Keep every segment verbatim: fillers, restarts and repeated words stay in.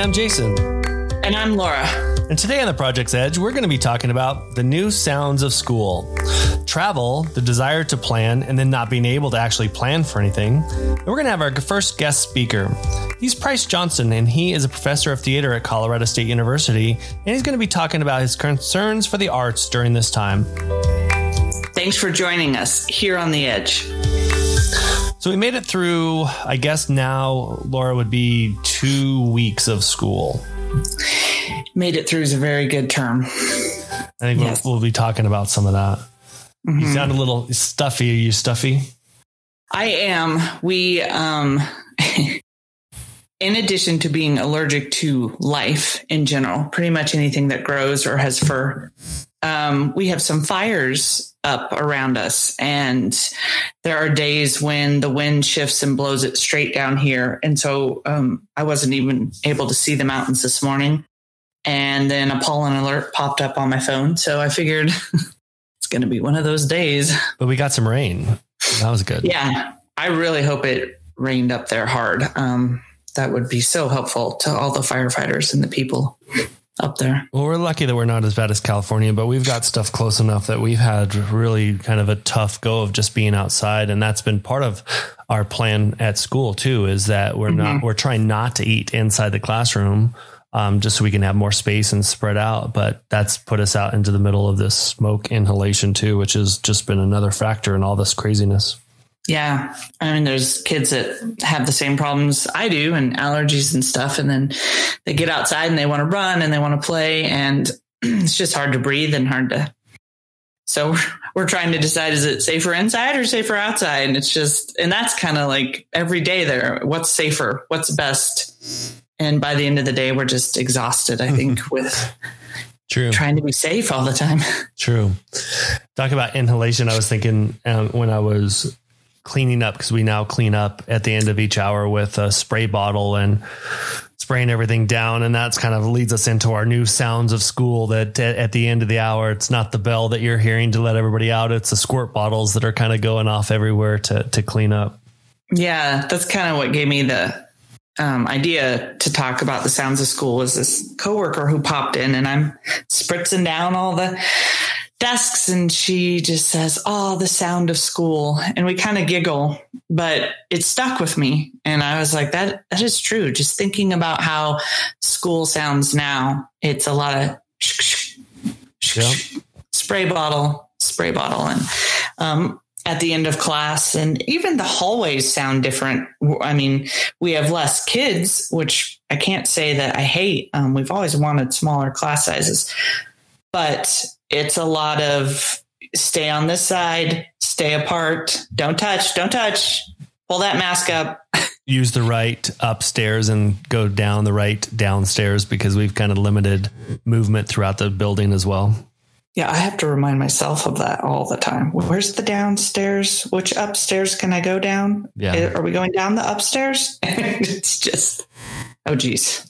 Hi, I'm Jason. And I'm Laura. And today on The Project's Edge, we're going to be talking about the new sounds of school, travel, the desire to plan, and then not being able to actually plan for anything. And we're going to have our first guest speaker. He's Price Johnston, and he is a professor of theater at Colorado State University. And he's going to be talking about his concerns for the arts during this time. Thanks for joining us here on The Edge. So we made it through, I guess now, Laura, would be two weeks of school. Made it through is a very good term. I think yes. we'll, we'll be talking about some of that. Mm-hmm. You sound a little stuffy. Are you stuffy? I am. We, um, in addition to being allergic to life in general, pretty much anything that grows or has fur, um, we have some fires up around us, and there are days when the wind shifts and blows it straight down here, and so um, I wasn't even able to see the mountains this morning, and then a pollen alert popped up on my phone, so I figured it's going to be one of those days. But we got some rain. That was good. Yeah, I really hope it rained up there hard. Um, that would be so helpful to all the firefighters and the people up there. Well, we're lucky that we're not as bad as California, but we've got stuff close enough that we've had really kind of a tough go of just being outside. And that's been part of our plan at school too, is that we're mm-hmm. not, we're trying not to eat inside the classroom, um, just so we can have more space and spread out. But that's put us out into the middle of this smoke inhalation too, which has just been another factor in all this craziness. Yeah. I mean, there's kids that have the same problems I do and allergies and stuff. And then they get outside and they want to run and they want to play. And it's just hard to breathe and hard to. So we're trying to decide, is it safer inside or safer outside? And it's just, and that's kind of like every day there. What's safer? What's best? And by the end of the day, we're just exhausted, I think, with True. Trying to be safe all the time. True. Talk about inhalation. I was thinking um, when I was cleaning up, because we now clean up at the end of each hour with a spray bottle and spraying everything down. And that's kind of leads us into our new sounds of school, that at the end of the hour, it's not the bell that you're hearing to let everybody out. It's the squirt bottles that are kind of going off everywhere to, to clean up. Yeah. That's kind of what gave me the um, idea to talk about the sounds of school, was this coworker who popped in and I'm spritzing down all the desks, and she just says, "Oh, the sound of school," and we kind of giggle, but it stuck with me, and I was like, "That that is true." Just thinking about how school sounds now, it's a lot of sh- sh- yeah. sh- spray bottle, spray bottle, and um, at the end of class, and even the hallways sound different. I mean, we have less kids, which I can't say that I hate. Um, we've always wanted smaller class sizes, but it's a lot of stay on this side, stay apart, don't touch, don't touch, pull that mask up. Use the right upstairs and go down the right downstairs, because we've kind of limited movement throughout the building as well. Yeah, I have to remind myself of that all the time. Where's the downstairs? Which upstairs can I go down? Yeah. Are we going down the upstairs? It's just, oh, geez.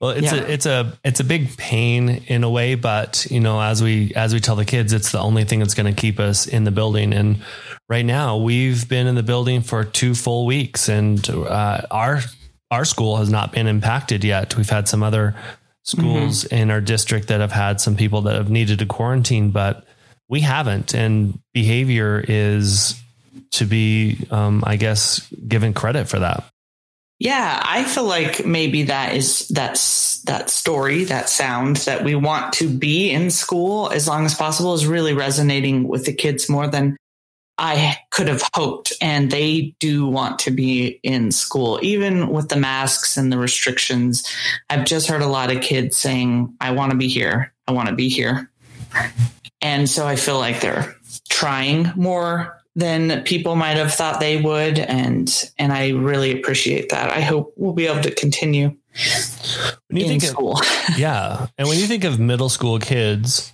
Well, it's yeah. a, it's a, it's a big pain in a way, but you know, as we, as we tell the kids, it's the only thing that's going to keep us in the building. And right now we've been in the building for two full weeks and, uh, our, our school has not been impacted yet. We've had some other schools mm-hmm. in our district that have had some people that have needed to quarantine, but we haven't. And behavior is to be, um, I guess, given credit for that. Yeah, I feel like maybe that is that's that story, that sound that we want to be in school as long as possible is really resonating with the kids more than I could have hoped. And they do want to be in school, even with the masks and the restrictions. I've just heard a lot of kids saying, I want to be here. I want to be here. And so I feel like they're trying more than people might have thought they would. And, and I really appreciate that. I hope we'll be able to continue when you in think school. Of, yeah. And when you think of middle school kids,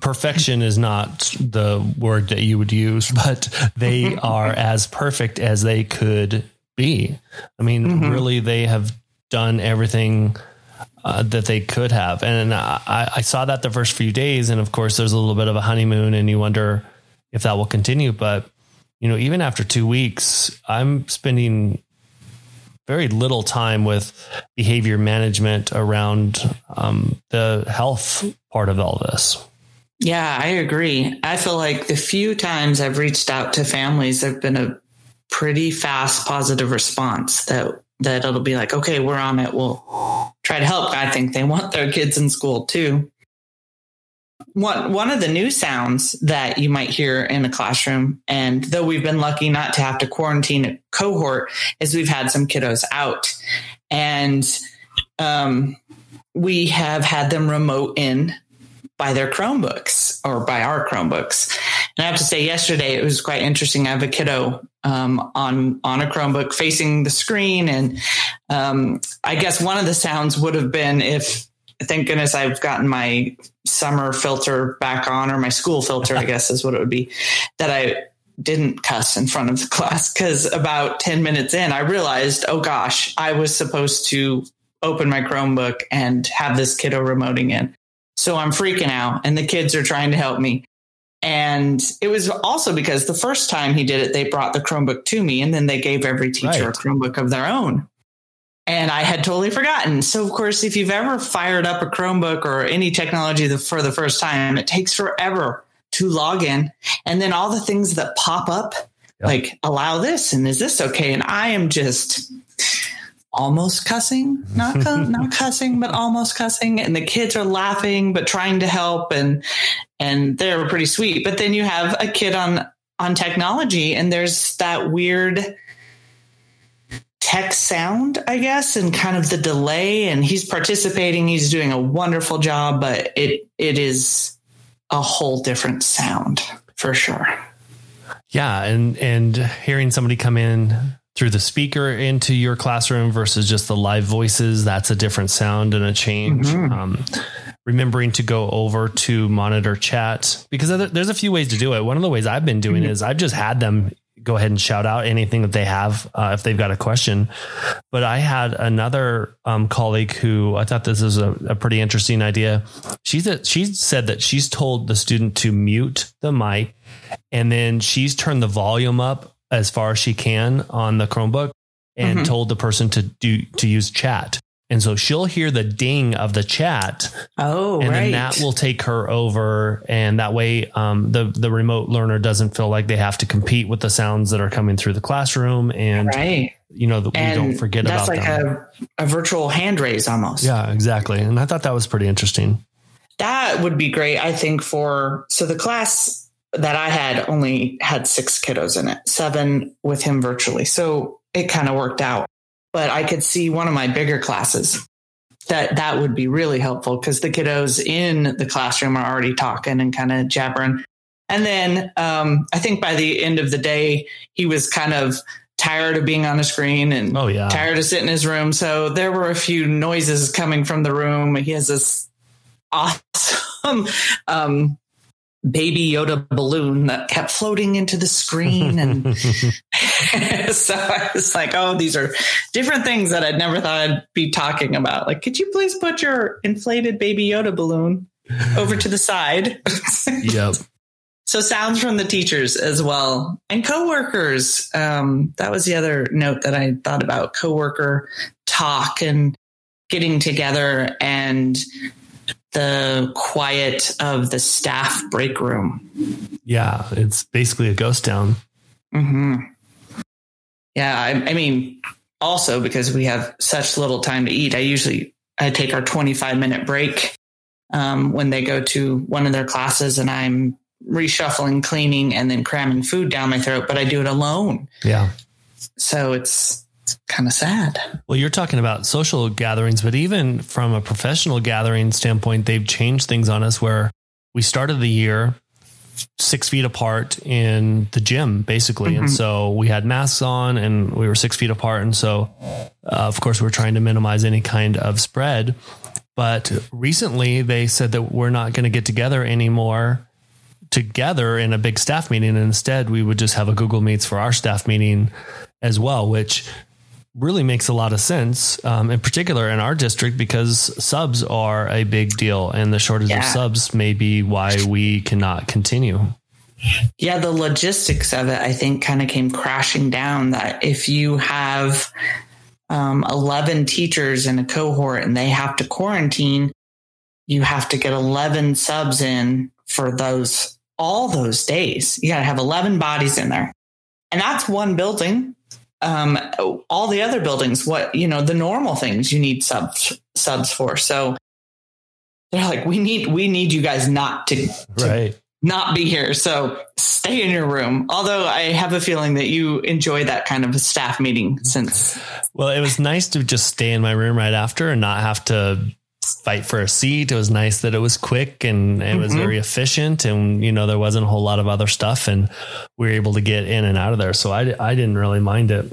perfection is not the word that you would use, but they are as perfect as they could be. I mean, mm-hmm. really, they have done everything Uh, that they could have. And I, I saw that the first few days. And of course, there's a little bit of a honeymoon and you wonder if that will continue. But, you know, even after two weeks, I'm spending very little time with behavior management around um, the health part of all this. Yeah, I agree. I feel like the few times I've reached out to families, there've been a pretty fast positive response that that it'll be like, okay, we're on it. We'll try to help. I think they want their kids in school too. One, one of the new sounds that you might hear in a classroom, and though we've been lucky not to have to quarantine a cohort, is we've had some kiddos out, and um, we have had them remote in by their Chromebooks or by our Chromebooks. And I have to say, yesterday it was quite interesting. I have a kiddo um, on on a Chromebook facing the screen, and um, I guess one of the sounds would have been if. Thank goodness I've gotten my summer filter back on, or my school filter, I guess is what it would be, that I didn't cuss in front of the class. Because about ten minutes in, I realized, oh gosh, I was supposed to open my Chromebook and have this kiddo remoting in. So I'm freaking out, and the kids are trying to help me. And it was also because the first time he did it, they brought the Chromebook to me, and then they gave every teacher right. a Chromebook of their own. And I had totally forgotten. So, of course, if you've ever fired up a Chromebook or any technology for the first time, it takes forever to log in. And then all the things that pop up, yep. like allow this and is this okay? And I am just almost cussing, not, cu- not cussing, but almost cussing. And the kids are laughing, but trying to help. And and they're pretty sweet. But then you have a kid on on technology, and there's that weird tech sound, I guess, and kind of the delay, and he's participating. He's doing a wonderful job, but it, it is a whole different sound for sure. Yeah. And, and hearing somebody come in through the speaker into your classroom versus just the live voices, that's a different sound and a change. Mm-hmm. Um, remembering to go over to monitor chat, because there's a few ways to do it. One of the ways I've been doing mm-hmm. is I've just had them go ahead and shout out anything that they have uh, if they've got a question. But I had another um, colleague who I thought this is a, a pretty interesting idea. She's a, she said that she's told the student to mute the mic, and then she's turned the volume up as far as she can on the Chromebook and mm-hmm. told the person to do, to use chat. And so she'll hear the ding of the chat. Oh, and right. then that will take her over. And that way um, the, the remote learner doesn't feel like they have to compete with the sounds that are coming through the classroom. And, right. you know, that we don't forget about them. That's like a, a virtual hand raise almost. Yeah, exactly. And I thought that was pretty interesting. That would be great, I think, for, so the class that I had only had six kiddos in it, seven with him virtually. So it kind of worked out. But I could see one of my bigger classes that that would be really helpful, because the kiddos in the classroom are already talking and kind of jabbering. And then um, I think by the end of the day, he was kind of tired of being on a screen and oh, yeah. tired of sitting in his room. So there were a few noises coming from the room. He has this awesome um, baby Yoda balloon that kept floating into the screen. And so I was like, oh, these are different things that I'd never thought I'd be talking about. Like, could you please put your inflated baby Yoda balloon over to the side? Yep. So sounds from the teachers as well. And coworkers. Um, that was the other note that I thought about, coworker talk and getting together, and the quiet of the staff break room. Yeah, it's basically a ghost town. Mm-hmm. Yeah, I, I mean, also because we have such little time to eat, I usually I take our twenty-five minute break um, when they go to one of their classes, and I'm reshuffling, cleaning, and then cramming food down my throat. But I do it alone. Yeah. So it's kind of sad. Well, you're talking about social gatherings, but even from a professional gathering standpoint, they've changed things on us, where we started the year six feet apart in the gym, basically. Mm-hmm. And so we had masks on and we were six feet apart. And so, uh, of course, we're trying to minimize any kind of spread. But recently they said that we're not going to get together anymore together in a big staff meeting. And instead, we would just have a Google Meets for our staff meeting as well, which really makes a lot of sense, um, in particular in our district, because subs are a big deal, and the shortage yeah. of subs may be why we cannot continue. Yeah. The logistics of it, I think, kind of came crashing down, that if you have um, eleven teachers in a cohort and they have to quarantine, you have to get eleven subs in for those, all those days. You got to have eleven bodies in there. And that's one building. Um, all the other buildings, what, you know, the normal things you need subs, subs for. So they're like, we need, we need you guys not to, to right. not be here. So stay in your room. Although I have a feeling that you enjoy that kind of a staff meeting since. Well, it was nice to just stay in my room right after and not have to fight for a seat. It was nice that it was quick and it was mm-hmm. very efficient. And, you know, there wasn't a whole lot of other stuff and we were able to get in and out of there. So I, I didn't really mind it.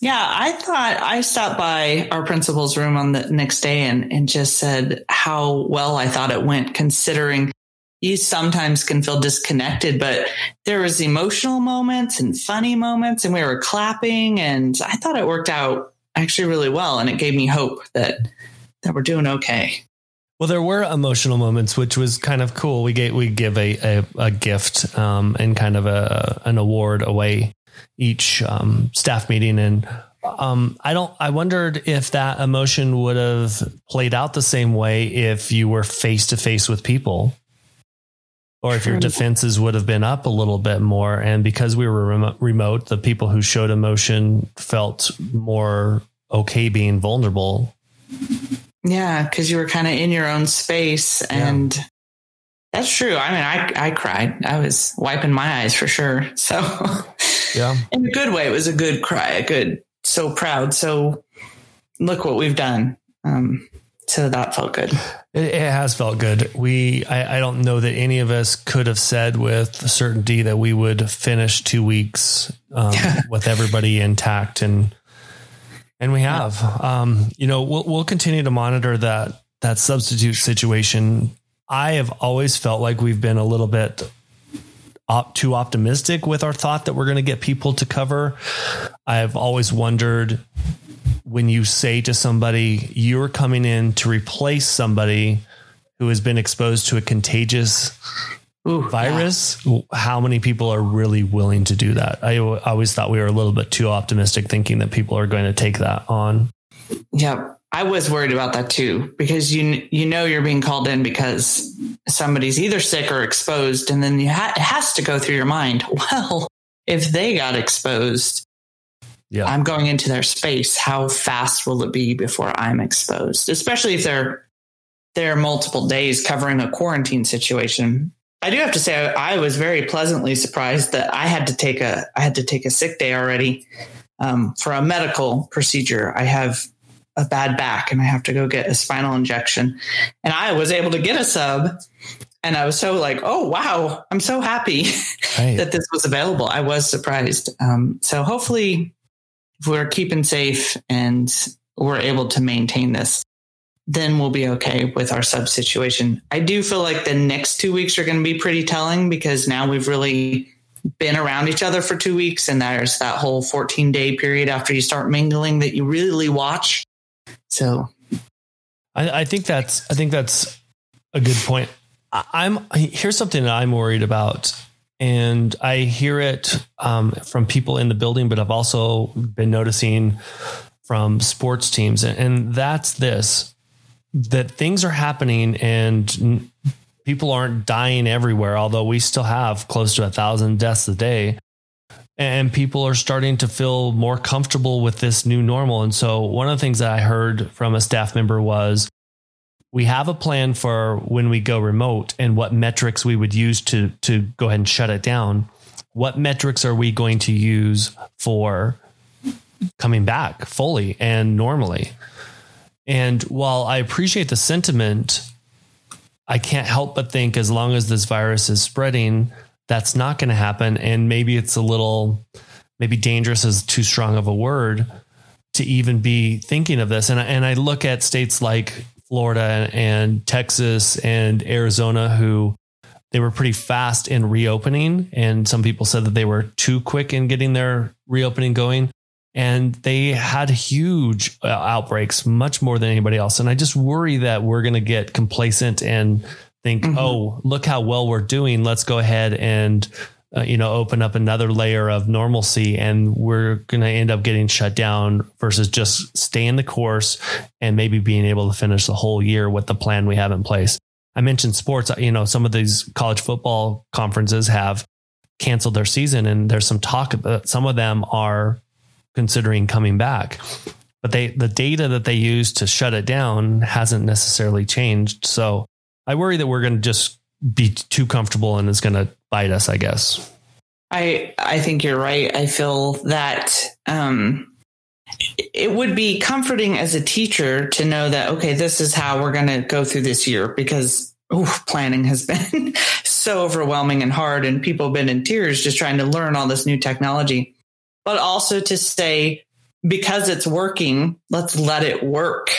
Yeah. I thought I stopped by our principal's room on the next day and, and just said how well I thought it went, considering you sometimes can feel disconnected, but there was emotional moments and funny moments and we were clapping and I thought it worked out actually really well. And it gave me hope that that we're doing okay. Well, there were emotional moments, which was kind of cool. We gave, we give a, a, a gift, um, and kind of a, an award away each, um, staff meeting. And, um, I don't, I wondered if that emotion would have played out the same way if you were face to face with people or if your defenses would have been up a little bit more. And because we were remo- remote, the people who showed emotion felt more okay being vulnerable. Yeah, because you were kind of in your own space. And yeah. That's true. I mean, I, I cried. I was wiping my eyes for sure. So yeah, in a good way, it was a good cry, a good, so proud. So look what we've done. Um, so that felt good. It, it has felt good. We I, I don't know that any of us could have said with certainty that we would finish two weeks um, with everybody intact and And we have, um, you know, we'll, we'll continue to monitor that, that substitute situation. I have always felt like we've been a little bit op- too optimistic with our thought that we're going to get people to cover. I've always wondered when you say to somebody, you're coming in to replace somebody who has been exposed to a contagious Ooh, virus, yeah. How many people are really willing to do that? I w- always thought we were a little bit too optimistic thinking that people are going to take that on. Yeah. I was worried about that too, because you, you know, you're being called in because somebody's either sick or exposed. And then you ha- it has to go through your mind. Well, if they got exposed, yeah. I'm going into their space. How fast will it be before I'm exposed? Especially if they're, they're multiple days covering a quarantine situation. I do have to say, I, I was very pleasantly surprised that I had to take a, I had to take a sick day already um, for a medical procedure. I have a bad back and I have to go get a spinal injection and I was able to get a sub and I was so like, oh, wow, I'm so happy right. that this was available. I was surprised. Um, so hopefully if we're keeping safe and we're able to maintain this, then we'll be okay with our sub situation. I do feel like the next two weeks are going to be pretty telling because now we've really been around each other for two weeks. And there's that whole fourteen day period after you start mingling that you really watch. So I, I think that's, I think that's a good point. I, I'm here's something that I'm worried about and I hear it um, from people in the building, but I've also been noticing from sports teams and, and that's this, that things are happening and people aren't dying everywhere, although we still have close to a thousand deaths a day and people are starting to feel more comfortable with this new normal. And so one of the things that I heard from a staff member was we have a plan for when we go remote and what metrics we would use to, to go ahead and shut it down. What metrics are we going to use for coming back fully and normally? And while I appreciate the sentiment, I can't help but think as long as this virus is spreading, that's not going to happen. And maybe it's a little, maybe dangerous is too strong of a word to even be thinking of this. And I, and I look at states like Florida and, and Texas and Arizona, who they were pretty fast in reopening. And some people said that they were too quick in getting their reopening going. And they had huge uh, outbreaks, much more than anybody else. And I just worry that we're going to get complacent and think, mm-hmm. oh, look how well we're doing. Let's go ahead and uh, you know, open up another layer of normalcy, and we're going to end up getting shut down versus just staying the course and maybe being able to finish the whole year with the plan we have in place. I mentioned sports, you know, some of these college football conferences have canceled their season, and there's some talk about some of them are considering coming back, but they, the data that they use to shut it down hasn't necessarily changed. So I worry that we're going to just be too comfortable and it's going to bite us, I guess. I, I think you're right. I feel that, um, it would be comforting as a teacher to know that, okay, this is how we're going to go through this year, because oof, planning has been so overwhelming and hard, and people have been in tears just trying to learn all this new technology. But also to say, because it's working, let's let it work.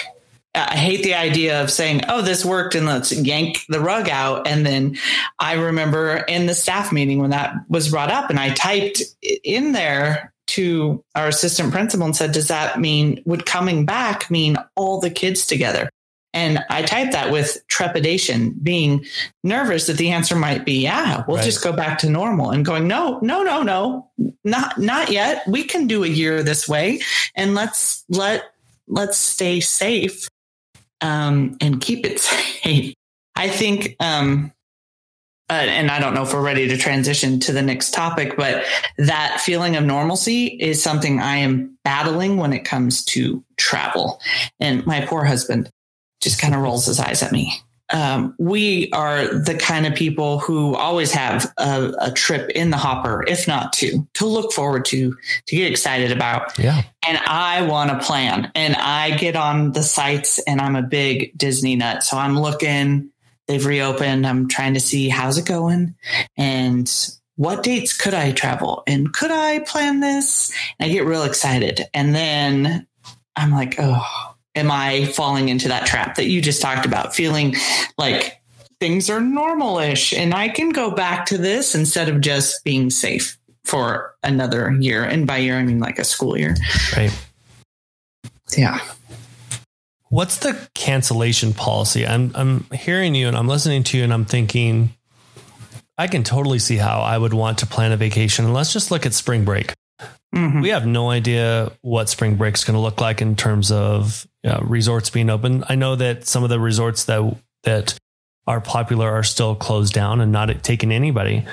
I hate the idea of saying, oh, this worked and let's yank the rug out. And then I remember in the staff meeting when that was brought up, and I typed in there to our assistant principal and said, does that mean, would coming back mean all the kids together? And I typed that with trepidation, being nervous that the answer might be, yeah, we'll right. just go back to normal, and going, no, no, no, no, not, not yet. We can do a year this way, and let's let, let's stay safe um, and keep it safe. I think, um, Uh, and I don't know if we're ready to transition to the next topic, but that feeling of normalcy is something I am battling when it comes to travel. And my poor husband just kind of rolls his eyes at me. Um, we are the kind of people who always have a, a trip in the hopper, if not two, to look forward to, to get excited about. Yeah. And I want to plan, and I get on the sites, and I'm a big Disney nut. So I'm looking. They've reopened. I'm trying to see how's it going and what dates could I travel, and could I plan this? And I get real excited. And then I'm like, oh, am I falling into that trap that you just talked about? Feeling like things are normal-ish and I can go back to this instead of just being safe for another year. And by year, I mean like a school year. Right. Yeah. What's the cancellation policy? I'm I'm hearing you and I'm listening to you and I'm thinking, I can totally see how I would want to plan a vacation. And let's just look at spring break. Mm-hmm. We have no idea what spring break is going to look like in terms of uh, resorts being open. I know that some of the resorts that that are popular are still closed down and not taking anybody.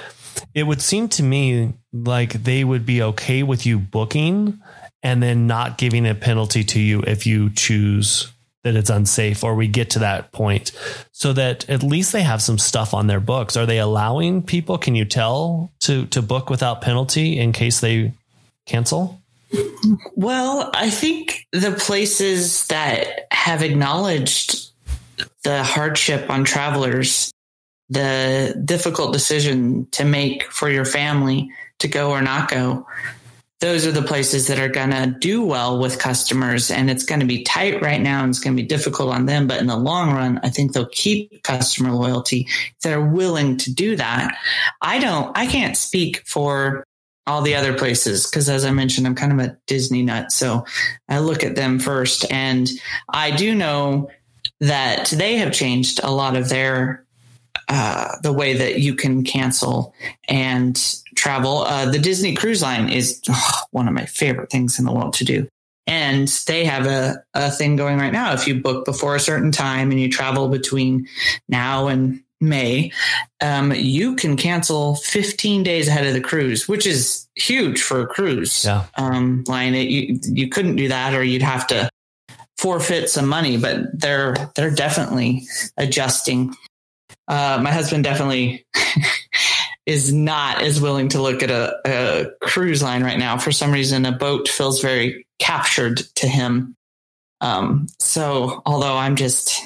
It would seem to me like they would be okay with you booking and then not giving a penalty to you if you choose that it's unsafe, or we get to that point, so that at least they have some stuff on their books. Are they allowing people, can you tell, to, to book without penalty in case they cancel? Well, I think the places that have acknowledged the hardship on travelers, the difficult decision to make for your family to go or not go, those are the places that are going to do well with customers, and it's going to be tight right now and it's going to be difficult on them. But in the long run, I think they'll keep customer loyalty if they're willing to do that. I don't, I can't speak for all the other places, because as I mentioned, I'm kind of a Disney nut. So I look at them first, and I do know that they have changed a lot of their Uh, the way that you can cancel and travel. Uh, the Disney Cruise Line is oh, one of my favorite things in the world to do. And they have a, a thing going right now. If you book before a certain time and you travel between now and May, um, you can cancel fifteen days ahead of the cruise, which is huge for a cruise yeah. um, line. It, you, you couldn't do that, or you'd have to forfeit some money, but they're, they're definitely adjusting. Uh, my husband definitely is not as willing to look at a, a cruise line right now. For some reason, a boat feels very captured to him. Um, so although I'm just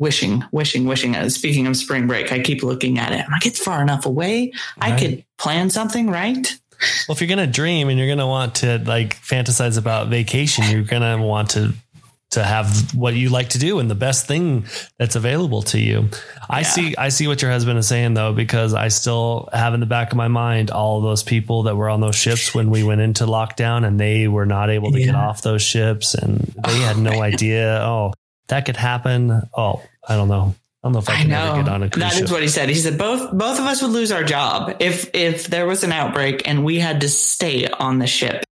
wishing, wishing, wishing, uh, speaking of spring break, I keep looking at it. I'm like, it's far enough away. Right. I could plan something, right? Well, if you're going to dream and you're going to want to like fantasize about vacation, you're going to want to to have what you like to do and the best thing that's available to you. I yeah. see, I see what your husband is saying though, because I still have in the back of my mind, all of those people that were on those ships when we went into lockdown and they were not able to yeah. get off those ships, and they oh, had no man. idea. Oh, that could happen. Oh, I don't know. I don't know if I can I ever get on a cruise ship. That is what he said. He said both both of us would lose our job if if there was an outbreak and we had to stay on the ship.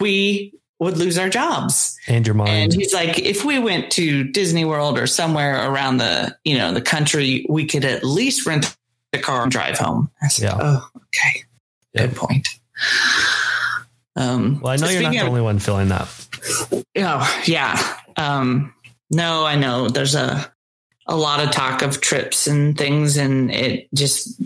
We would lose our jobs. And your mind. And he's like, if we went to Disney World or somewhere around the, you know, the country, we could at least rent the car and drive home. I said, yeah. Oh, okay. Yep. Good point. Um, well, I know you're not the only one feeling that. Oh, yeah. Um, no, I know there's a, a lot of talk of trips and things, and it just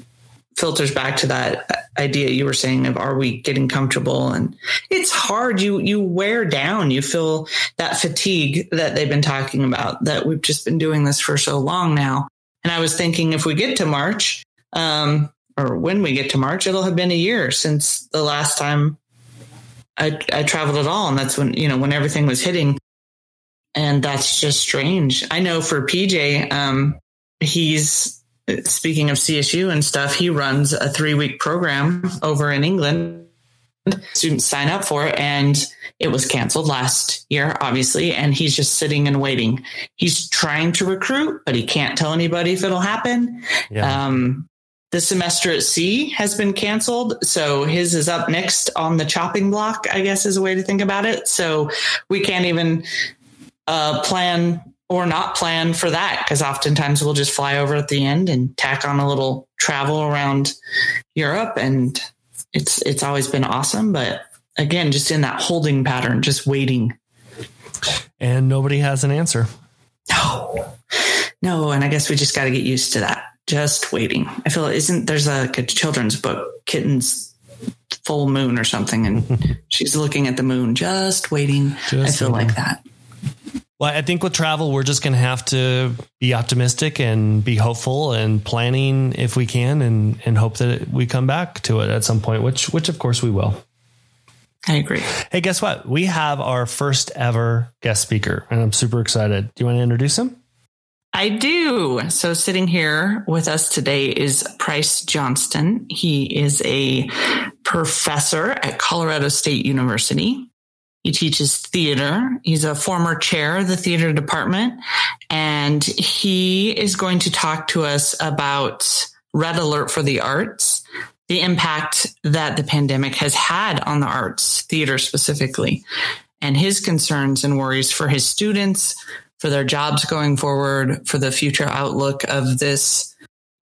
filters back to that idea you were saying of, are we getting comfortable? And it's hard. You, you wear down, you feel that fatigue that they've been talking about, that we've just been doing this for so long now. And I was thinking if we get to March, um, or when we get to March, it'll have been a year since the last time I, I traveled at all. And that's when, you know, when everything was hitting. And that's just strange. I know for P J, um, he's, speaking of C S U and stuff, he runs a three week program over in England. Students sign up for it, and it was canceled last year, obviously. And he's just sitting and waiting. He's trying to recruit, but he can't tell anybody if it'll happen. Yeah. Um, The semester at sea has been canceled, so his is up next on the chopping block, I guess, is a way to think about it. So we can't even uh, plan or not plan for that, because oftentimes we'll just fly over at the end and tack on a little travel around Europe. And it's it's always been awesome. But again, just in that holding pattern, just waiting. And nobody has an answer. No, no. And I guess we just got to get used to that. Just waiting. I feel isn't there's a, like a children's book, Kitten's Full Moon or something, and she's looking at the moon, just waiting. Just I feel waiting. Like that. Well, I think with travel, we're just going to have to be optimistic and be hopeful and planning if we can, and and hope that it, we come back to it at some point, which which of course we will. I agree. Hey, guess what? We have our first ever guest speaker, and I'm super excited. Do you want to introduce him? I do. So sitting here with us today is Price Johnston. He is a professor at Colorado State University. He teaches theater. He's a former chair of the theater department, and he is going to talk to us about Red Alert for the Arts, the impact that the pandemic has had on the arts, theater specifically, and his concerns and worries for his students, for their jobs going forward, for the future outlook of this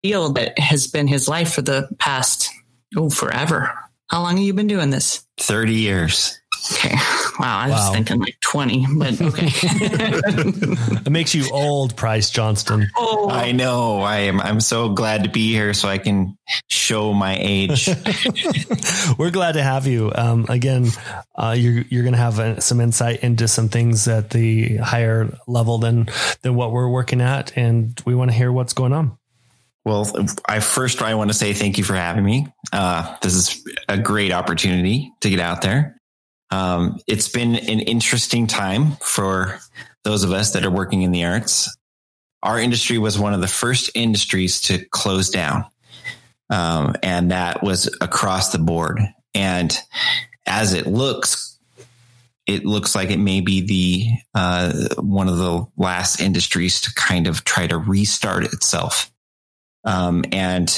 field that has been his life for the past, oh, forever. How long have you been doing this? thirty years. Okay. Wow. I wow. was thinking like twenty, but okay. It makes you old, Price Johnston. Oh, I know. I am. I'm so glad to be here so I can show my age. We're glad to have you. Um, again, uh, you're, you're going to have uh, some insight into some things at the higher level than, than what we're working at. And we want to hear what's going on. Well, I first, I want to say thank you for having me. Uh, this is a great opportunity to get out there. Um, it's been an interesting time for those of us that are working in the arts. Our industry was one of the first industries to close down. Um, and that was across the board. And as it looks, it looks like it may be the, uh, one of the last industries to kind of try to restart itself. Um, and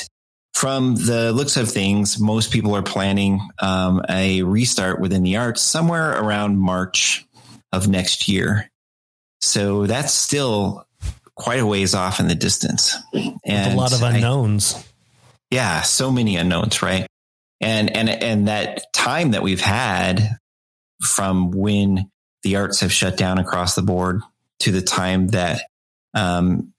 From the looks of things, most people are planning um, a restart within the arts somewhere around March of next year. So that's still quite a ways off in the distance. And With a lot of unknowns. I, yeah, so many unknowns, right? And and and that time that we've had from when the arts have shut down across the board to the time that um,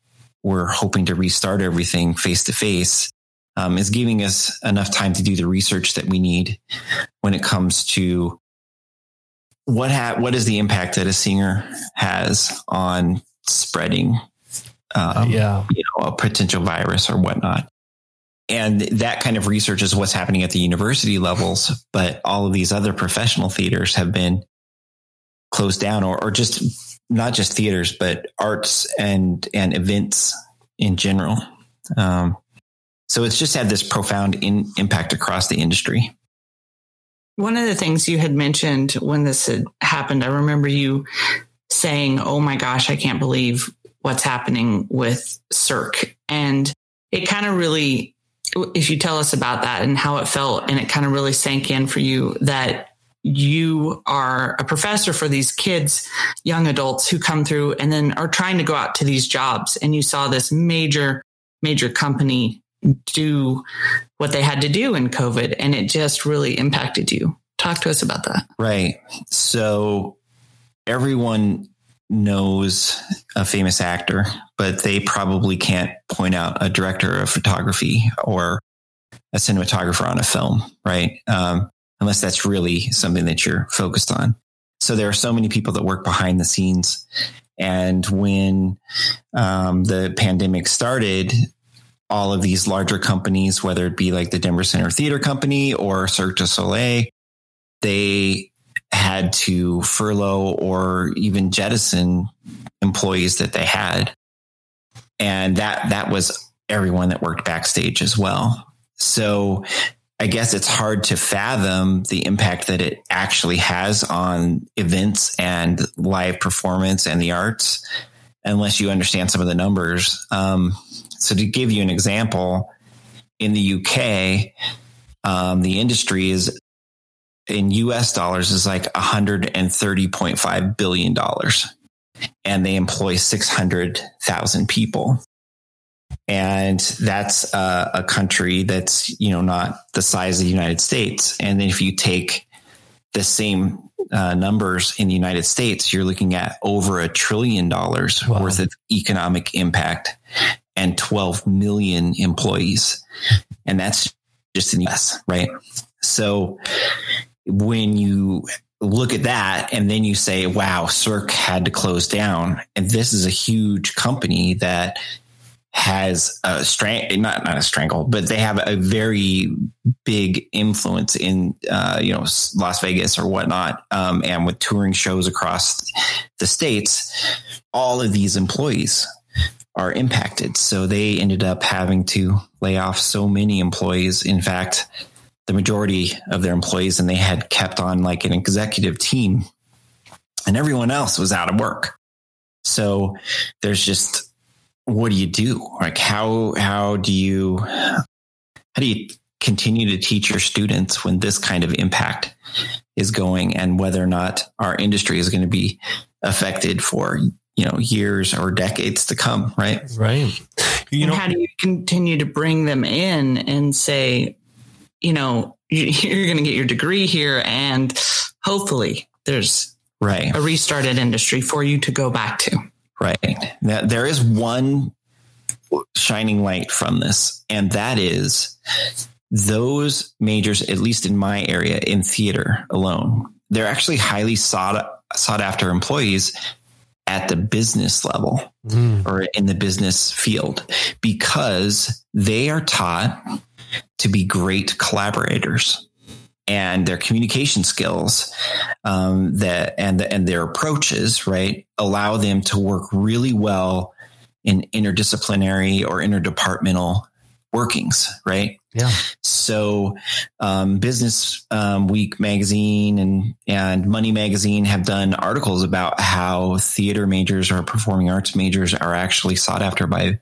we're hoping to restart everything face to face. Um, is giving us enough time to do the research that we need when it comes to what ha- what is the impact that a singer has on spreading um, yeah. you know, a potential virus or whatnot. And that kind of research is what's happening at the university levels, but all of these other professional theaters have been closed down, or, or just not just theaters, but arts and, and events in general. Um, So it's just had this profound in, impact across the industry. One of the things you had mentioned when this had happened, I remember you saying, oh my gosh, I can't believe what's happening with Cirque. And it kind of really, if you tell us about that and how it felt, and it kind of really sank in for you that you are a professor for these kids, young adults who come through and then are trying to go out to these jobs. And you saw this major, major company do what they had to do in COVID, and it just really impacted you. Talk to us about that. Right. So everyone knows a famous actor, but they probably can't point out a director of photography or a cinematographer on a film, right? Um, unless that's really something that you're focused on. So there are so many people that work behind the scenes. And when um, the pandemic started, all of these larger companies, whether it be like the Denver Center Theater Company or Cirque du Soleil, they had to furlough or even jettison employees that they had. And that, that was everyone that worked backstage as well. So I guess it's hard to fathom the impact that it actually has on events and live performance and the arts, unless you understand some of the numbers. Um, so to give you an example, in the U K, um, the industry is, in U S dollars, is like one hundred thirty point five billion dollars, and they employ six hundred thousand people. And that's a, a country that's, you know, not the size of the United States. And then if you take the same uh, numbers in the United States, you're looking at over a trillion dollars wow. worth of economic impact and twelve million employees. And that's just in the U S, right? So when you look at that and then you say, wow, Cirque had to close down. And this is a huge company that has a strang not not a strangle, but they have a very big influence in, uh, you know, Las Vegas or whatnot. Um, and with touring shows across the States, all of these employees are impacted. So they ended up having to lay off so many employees. In fact, the majority of their employees, and they had kept on like an executive team, and everyone else was out of work. So there's just, what do you do? Like, how, how do you, how do you continue to teach your students when this kind of impact is going, and whether or not our industry is going to be affected for, you know, years or decades to come. Right. Right. You and know, how do you continue to bring them in and say, you know, you're going to get your degree here, and hopefully there's right. a restarted industry for you to go back to. Right. Now, there is one shining light from this, and that is those majors, at least in my area, in theater alone, they're actually highly sought, sought after employees at the business level mm. or in the business field, because they are taught to be great collaborators, and their communication skills um, that and and their approaches, right, allow them to work really well in interdisciplinary or interdepartmental workings, right? Yeah. So um, Business um, Week magazine and, and Money magazine have done articles about how theater majors or performing arts majors are actually sought after by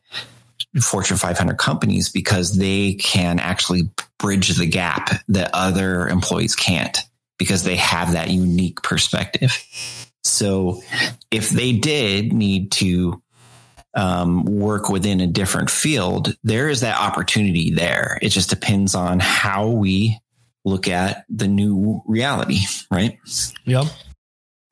Fortune five hundred companies, because they can actually bridge the gap that other employees can't, because they have that unique perspective. So if they did need to um, work within a different field, there is that opportunity there. It just depends on how we look at the new reality, right? Yep.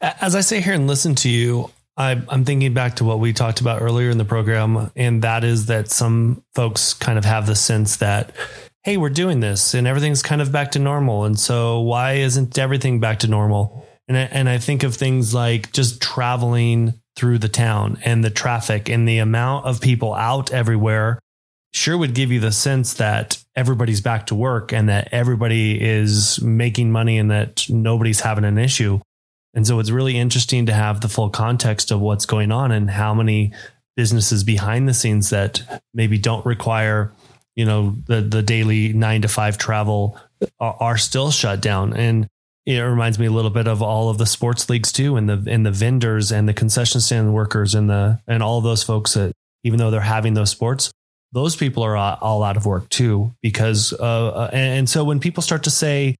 As I sit here and listen to you, I'm thinking back to what we talked about earlier in the program, and that is that some folks kind of have the sense that, hey, we're doing this and everything's kind of back to normal, and so why isn't everything back to normal? And I, and I think of things like just traveling through the town and the traffic and the amount of people out everywhere sure would give you the sense that everybody's back to work and that everybody is making money and that nobody's having an issue. And so it's really interesting to have the full context of what's going on and how many businesses behind the scenes that maybe don't require, you know, the, the daily nine to five travel are, are still shut down. And it reminds me a little bit of all of the sports leagues too, and the and the vendors and the concession stand workers and the and all of those folks that, even though they're having those sports, those people are all out of work too, because uh, and, and so when people start to say,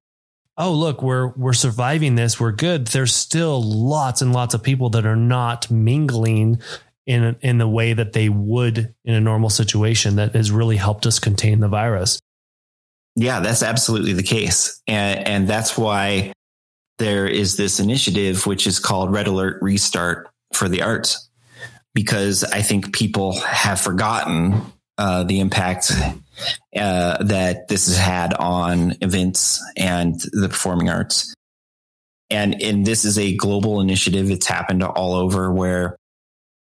oh, look, we're we're surviving this, we're good, there's still lots and lots of people that are not mingling in in the way that they would in a normal situation that has really helped us contain the virus. Yeah, that's absolutely the case. And, and that's why there is this initiative, which is called Red Alert Restart for the Arts, because I think people have forgotten uh, the impact uh, that this has had on events and the performing arts. And, and this is a global initiative. It's happened all over where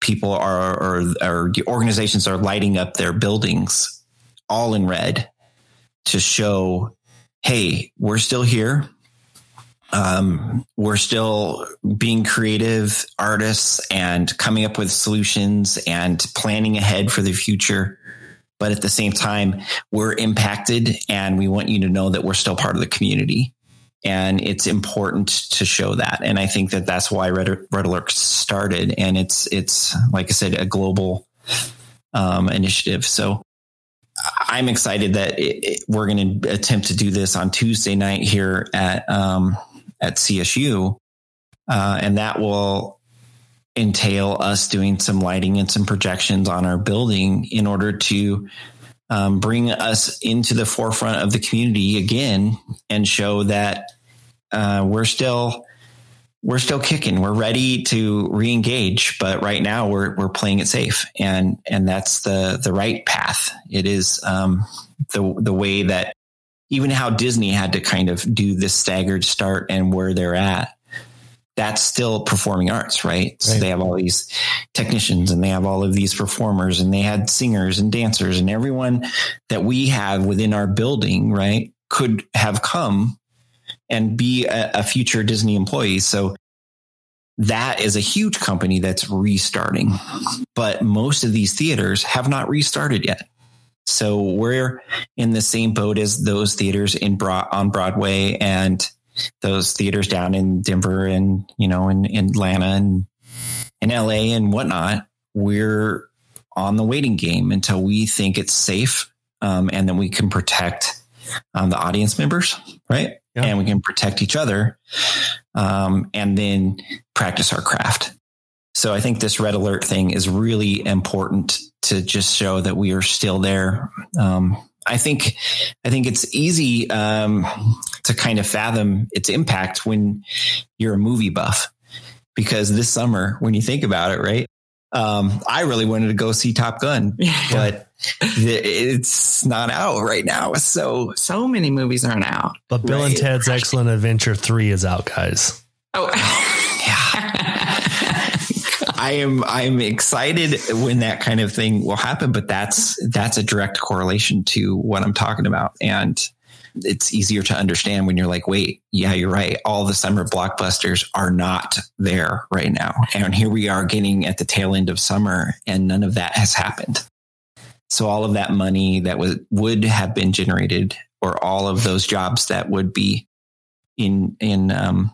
people are, or, or organizations are lighting up their buildings all in red to show, hey, we're still here. Um, we're still being creative artists and coming up with solutions and planning ahead for the future. But at the same time, we're impacted and we want you to know that we're still part of the community. And it's important to show that. And I think that that's why Red, Red Alert started. And it's, it's like I said, a global um, initiative. So I'm excited that it, it, we're going to attempt to do this on Tuesday night here at um, at C S U, uh, and that will entail us doing some lighting and some projections on our building in order to um, bring us into the forefront of the community again and show that uh, we're still we're still kicking. We're ready to re-engage, but right now we're, we're playing it safe. And, and that's the, the right path. It is, um, the, the way that even how Disney had to kind of do this staggered start and where they're at, that's still performing arts, right? So right. They have all these technicians and they have all of these performers and they had singers and dancers and everyone that we have within our building, right, could have come and be a, a future Disney employee. So that is a huge company that's restarting, but most of these theaters have not restarted yet. So we're in the same boat as those theaters in Bro- on Broadway and those theaters down in Denver and, you know, in, in Atlanta and in L A and whatnot. We're on the waiting game until we think it's safe. Um, and then we can protect um, the audience members, right? Yeah. And we can protect each other um, and then practice our craft. So I think this Red Alert thing is really important to just show that we are still there. Um, I think I think it's easy um, to kind of fathom its impact when you're a movie buff, because this summer, when you think about it, right, um, I really wanted to go see Top Gun, but it's not out right now. So, so many movies aren't out. But Bill right? and Ted's Excellent Adventure three is out, guys. Oh, yeah. I am, I'm excited when that kind of thing will happen, but that's, that's a direct correlation to what I'm talking about. And it's easier to understand when you're like, wait, yeah, you're right. All the summer blockbusters are not there right now. And here we are getting at the tail end of summer and none of that has happened. So all of that money that was, would have been generated, or all of those jobs that would be in in um,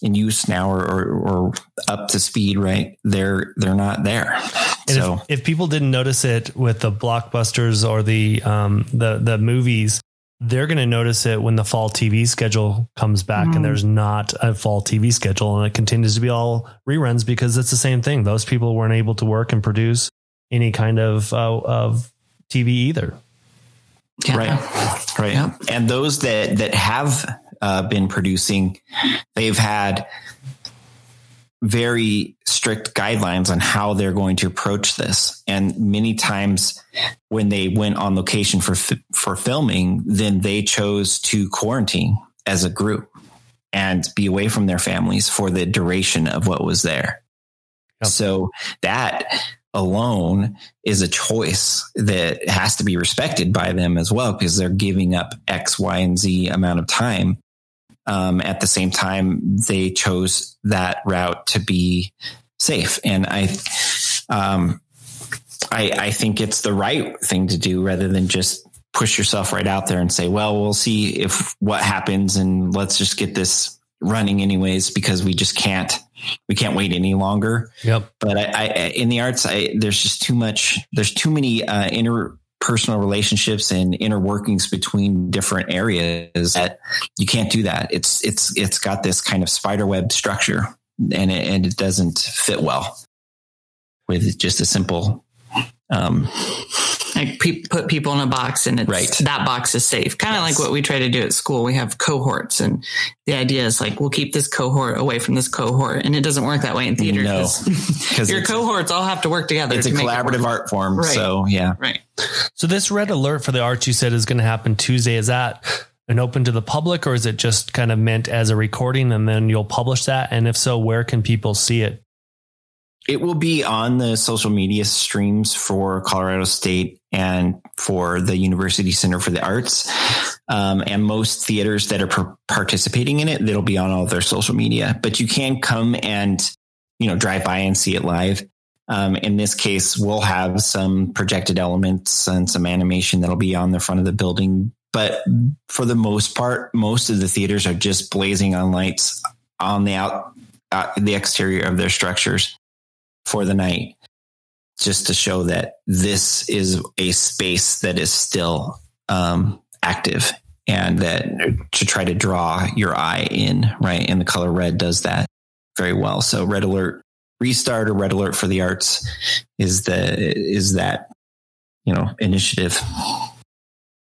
in use now or, or, or up to speed, right? They're they're not there. And so if, if people didn't notice it with the blockbusters or the um, the the movies, they're going to notice it when the fall T V schedule comes back, mm. and there's not a fall T V schedule, and it continues to be all reruns because it's the same thing. Those people weren't able to work and produce any kind of uh, of T V either. Yeah. Right. Right. Yeah. And those that, that have uh, been producing, they've had very strict guidelines on how they're going to approach this. And many times when they went on location for, for filming, then they chose to quarantine as a group and be away from their families for the duration of what was there. Yep. So that alone is a choice that has to be respected by them as well, because they're giving up X, Y, and Z amount of time. Um, at the same time, they chose that route to be safe. And I, um, I, I think it's the right thing to do rather than just push yourself right out there and say, well, we'll see if what happens and let's just get this running anyways, because we just can't, we can't wait any longer. Yep. But I, I in the arts, I, there's just too much, there's too many uh, interpersonal relationships and inner workings between different areas that you can't do that. It's, it's, it's got this kind of spider web structure, and it, and it doesn't fit well with just a simple, um, like pe- put people in a box, and it's right. That box is safe. Kind of yes. Like what we try to do at school. We have cohorts, and the idea is like, we'll keep this cohort away from this cohort. And it doesn't work that way in theater. No, because your cohorts all have to work together. It's to a collaborative it art form. Right. So yeah. Right. So this Red Alert for the Arts you said is going to happen Tuesday. Is that an open to the public, or is it just kind of meant as a recording and then you'll publish that? And if so, where can people see it? It will be on the social media streams for Colorado State and for the University Center for the Arts. Um, and most theaters that are per- participating in it, that'll be on all their social media, but you can come and, you know, drive by and see it live. Um, in this case, we'll have some projected elements and some animation that'll be on the front of the building. But for the most part, most of the theaters are just blazing on lights on the out, uh, the exterior of their structures for the night, just to show that this is a space that is still um, active, and that to try to draw your eye in, right? And the color red does that very well. So Red Alert Restart, or Red Alert for the Arts, is the is that, you know, initiative.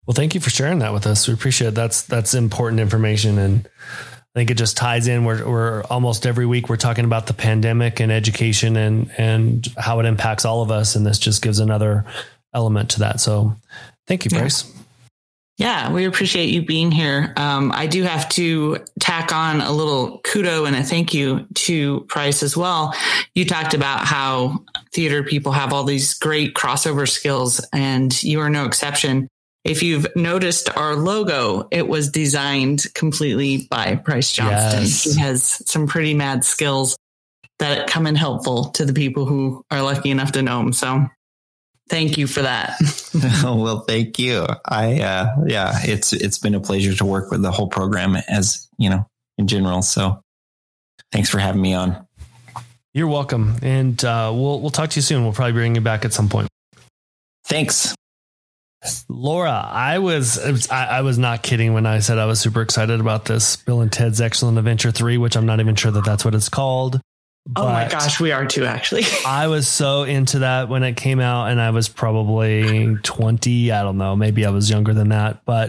Well, thank you for sharing that with us. We appreciate it. That's that's important information, and I think it just ties in. We're, we're almost every week we're talking about the pandemic and education and, and how it impacts all of us. And this just gives another element to that. So thank you, Bryce. Yeah, yeah, we appreciate you being here. Um, I do have to tack on a little kudo and a thank you to Price as well. You talked about how theater people have all these great crossover skills, and you are no exception. If you've noticed our logo, it was designed completely by Price Johnston. Yes. He has some pretty mad skills that come in helpful to the people who are lucky enough to know him. So thank you for that. Well, thank you. I, uh, yeah, it's, it's been a pleasure to work with the whole program, as you know, in general. So thanks for having me on. You're welcome. And, uh, we'll, we'll talk to you soon. We'll probably bring you back at some point. Thanks. Laura, I was I was not kidding when I said I was super excited about this Bill and Ted's Excellent Adventure three, which I'm not even sure that that's what it's called. Oh my gosh, we are too, actually. I was so into that when it came out, and I was probably twenty. I don't know. Maybe I was younger than that, but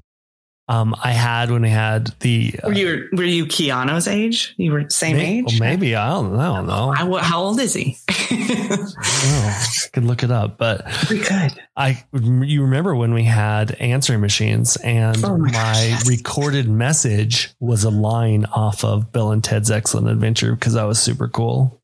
um, I had when we had the. Uh, were you were you Keanu's age? You were same may, age? Well, maybe I don't, I don't know. How, how old is he? I, I could look it up, but we could. I you remember when we had answering machines, and oh my, my recorded message was a line off of Bill and Ted's Excellent Adventure because that was super cool.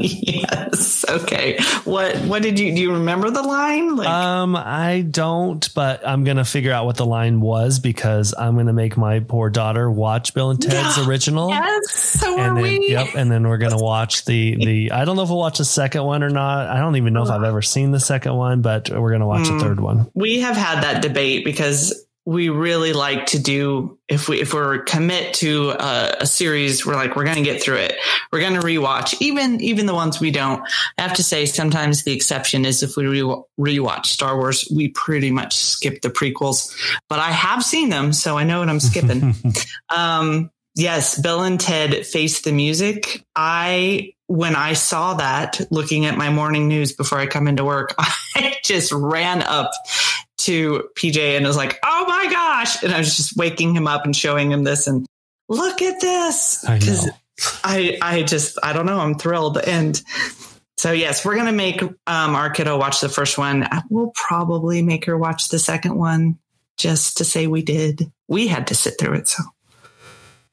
Yes. Okay. What, what did you, do you remember the line? Like, um, I don't, but I'm going to figure out what the line was, because I'm going to make my poor daughter watch Bill and Ted's original. Yes. So and are then, we. Yep. And then we're going to watch the, the, I don't know if we'll watch the second one or not. I don't even know if I've ever seen the second one, but we're going to watch mm, the third one. We have had that debate because we really like to do, if we, if we're commit to a, a series, we're like, we're going to get through it. We're going to rewatch even, even the ones we don't. I have to say, sometimes the exception is if we re- rewatch Star Wars, we pretty much skip the prequels, but I have seen them, so I know what I'm skipping. um, yes. Bill and Ted Face the Music. I, when I saw that, looking at my morning news before I come into work, I just ran up to P J and was like, oh my gosh. And I was just waking him up and showing him this and look at this. I know. I, I just, I don't know. I'm thrilled. And so, yes, we're going to make um, our kiddo watch the first one. We'll probably make her watch the second one just to say we did. We had to sit through it. So,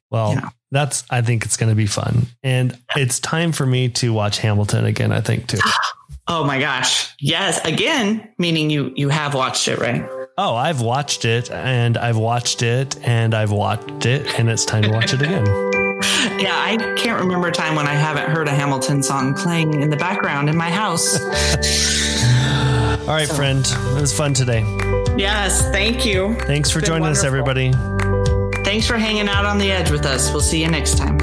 well, you know. That's, I think it's going to be fun. And it's time for me to watch Hamilton again, I think, too. Oh my gosh. Yes. Again, meaning you, you have watched it, right? Oh, I've watched it and I've watched it and I've watched it, and it's time to watch it again. Yeah. I can't remember a time when I haven't heard a Hamilton song playing in the background in my house. All right, so. Friend, it was fun today. Yes. Thank you. Thanks for joining wonderful. Us, everybody. Thanks for hanging out on the edge with us. We'll see you next time.